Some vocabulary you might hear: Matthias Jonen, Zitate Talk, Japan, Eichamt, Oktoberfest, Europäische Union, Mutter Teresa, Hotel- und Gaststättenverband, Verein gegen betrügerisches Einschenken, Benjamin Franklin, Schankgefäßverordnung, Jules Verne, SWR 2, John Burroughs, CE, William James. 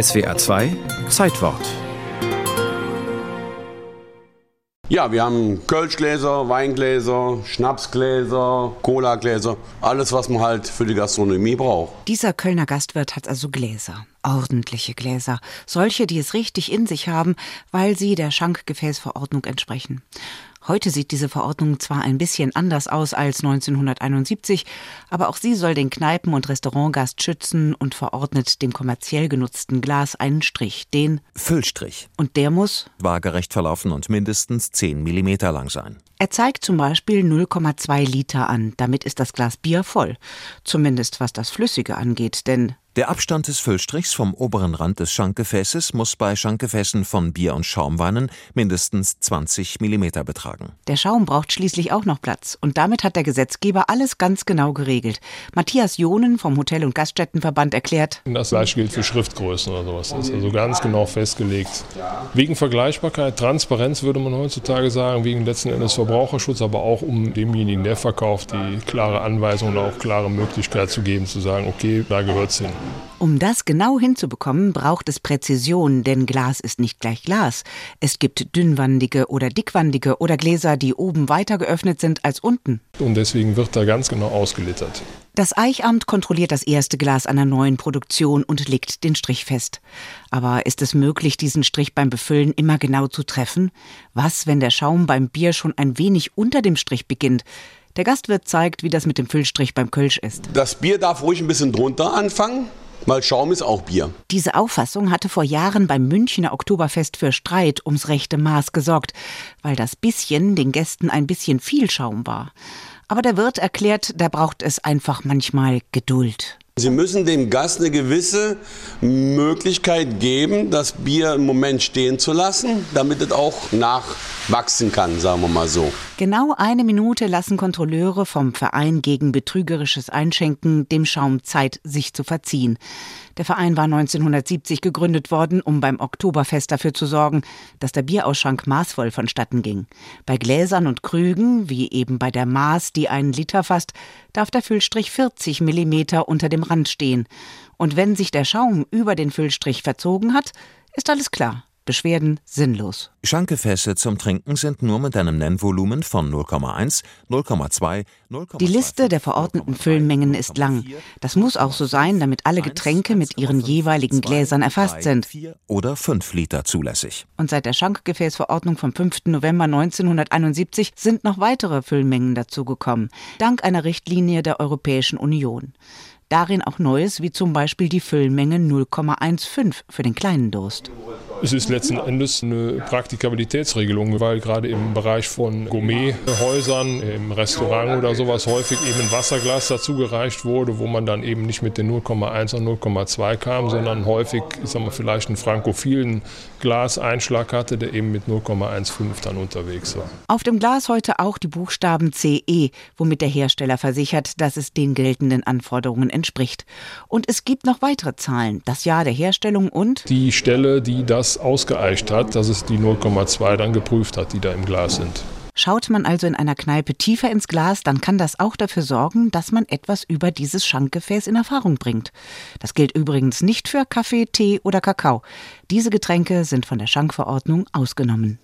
SWR 2 Zeitwort. Ja, wir haben Kölschgläser, Weingläser, Schnapsgläser, Colagläser, alles, was man halt für die Gastronomie braucht. Dieser Kölner Gastwirt hat also Gläser, ordentliche Gläser, solche, die es richtig in sich haben, weil sie der Schankgefäßverordnung entsprechen. Heute sieht diese Verordnung zwar ein bisschen anders aus als 1971, aber auch sie soll den Kneipen- und Restaurantgast schützen und verordnet dem kommerziell genutzten Glas einen Strich, den Füllstrich. Und der muss waagerecht verlaufen und mindestens 10 mm lang sein. Er zeigt zum Beispiel 0,2 Liter an, damit ist das Glas Bier voll. Zumindest was das Flüssige angeht, denn der Abstand des Füllstrichs vom oberen Rand des Schankgefäßes muss bei Schankgefäßen von Bier und Schaumweinen mindestens 20 mm betragen. Der Schaum braucht schließlich auch noch Platz. Und damit hat der Gesetzgeber alles ganz genau geregelt. Matthias Jonen vom Hotel- und Gaststättenverband erklärt: Das gleiche gilt für Schriftgrößen oder sowas. Das ist also ganz genau festgelegt. Wegen Vergleichbarkeit, Transparenz würde man heutzutage sagen, wegen letzten Endes Verbraucherschutz, aber auch um demjenigen, der verkauft, die klare Anweisung und auch klare Möglichkeit zu geben, zu sagen, okay, da gehört's hin. Um das genau hinzubekommen, braucht es Präzision, denn Glas ist nicht gleich Glas. Es gibt dünnwandige oder dickwandige oder Gläser, die oben weiter geöffnet sind als unten. Und deswegen wird da ganz genau ausgelittert. Das Eichamt kontrolliert das erste Glas einer neuen Produktion und legt den Strich fest. Aber ist es möglich, diesen Strich beim Befüllen immer genau zu treffen? Was, wenn der Schaum beim Bier schon ein wenig unter dem Strich beginnt? Der Gastwirt zeigt, wie das mit dem Füllstrich beim Kölsch ist. Das Bier darf ruhig ein bisschen drunter anfangen, weil Schaum ist auch Bier. Diese Auffassung hatte vor Jahren beim Münchner Oktoberfest für Streit ums rechte Maß gesorgt, weil das bisschen den Gästen ein bisschen viel Schaum war. Aber der Wirt erklärt, da braucht es einfach manchmal Geduld. Sie müssen dem Gast eine gewisse Möglichkeit geben, das Bier im Moment stehen zu lassen, damit es auch nachwachsen kann, sagen wir mal so. Genau eine Minute lassen Kontrolleure vom Verein gegen betrügerisches Einschenken dem Schaum Zeit, sich zu verziehen. Der Verein war 1970 gegründet worden, um beim Oktoberfest dafür zu sorgen, dass der Bierausschank maßvoll vonstatten ging. Bei Gläsern und Krügen, wie eben bei der Maß, die einen Liter fasst, darf der Füllstrich 40 mm unter dem Rand stehen. Und wenn sich der Schaum über den Füllstrich verzogen hat, ist alles klar. Beschwerden sinnlos. Schankgefäße zum Trinken sind nur mit einem Nennvolumen von 0,1, 0,2, 0,2. Die Liste der verordneten Füllmengen ist lang. Das muss auch so sein, damit alle Getränke mit ihren jeweiligen Gläsern erfasst sind. 4 oder 5 Liter zulässig. Und seit der Schankgefäßverordnung vom 5. November 1971 sind noch weitere Füllmengen dazugekommen, dank einer Richtlinie der Europäischen Union. Darin auch Neues, wie zum Beispiel die Füllmenge 0,15 für den kleinen Durst. Es ist letzten Endes eine Praktikabilitätsregelung, weil gerade im Bereich von Gourmethäusern, im Restaurant oder sowas häufig eben ein Wasserglas dazu gereicht wurde, wo man dann eben nicht mit den 0,1 und 0,2 kam, sondern häufig, ich sag mal, vielleicht einen frankophilen Glaseinschlag hatte, der eben mit 0,15 dann unterwegs war. Auf dem Glas heute auch die Buchstaben CE, womit der Hersteller versichert, dass es den geltenden Anforderungen entspricht. Und es gibt noch weitere Zahlen, das Jahr der Herstellung und die Stelle, die das ausgeeicht hat, dass es die 0,2 dann geprüft hat, die da im Glas sind. Schaut man also in einer Kneipe tiefer ins Glas, dann kann das auch dafür sorgen, dass man etwas über dieses Schankgefäß in Erfahrung bringt. Das gilt übrigens nicht für Kaffee, Tee oder Kakao. Diese Getränke sind von der Schankverordnung ausgenommen.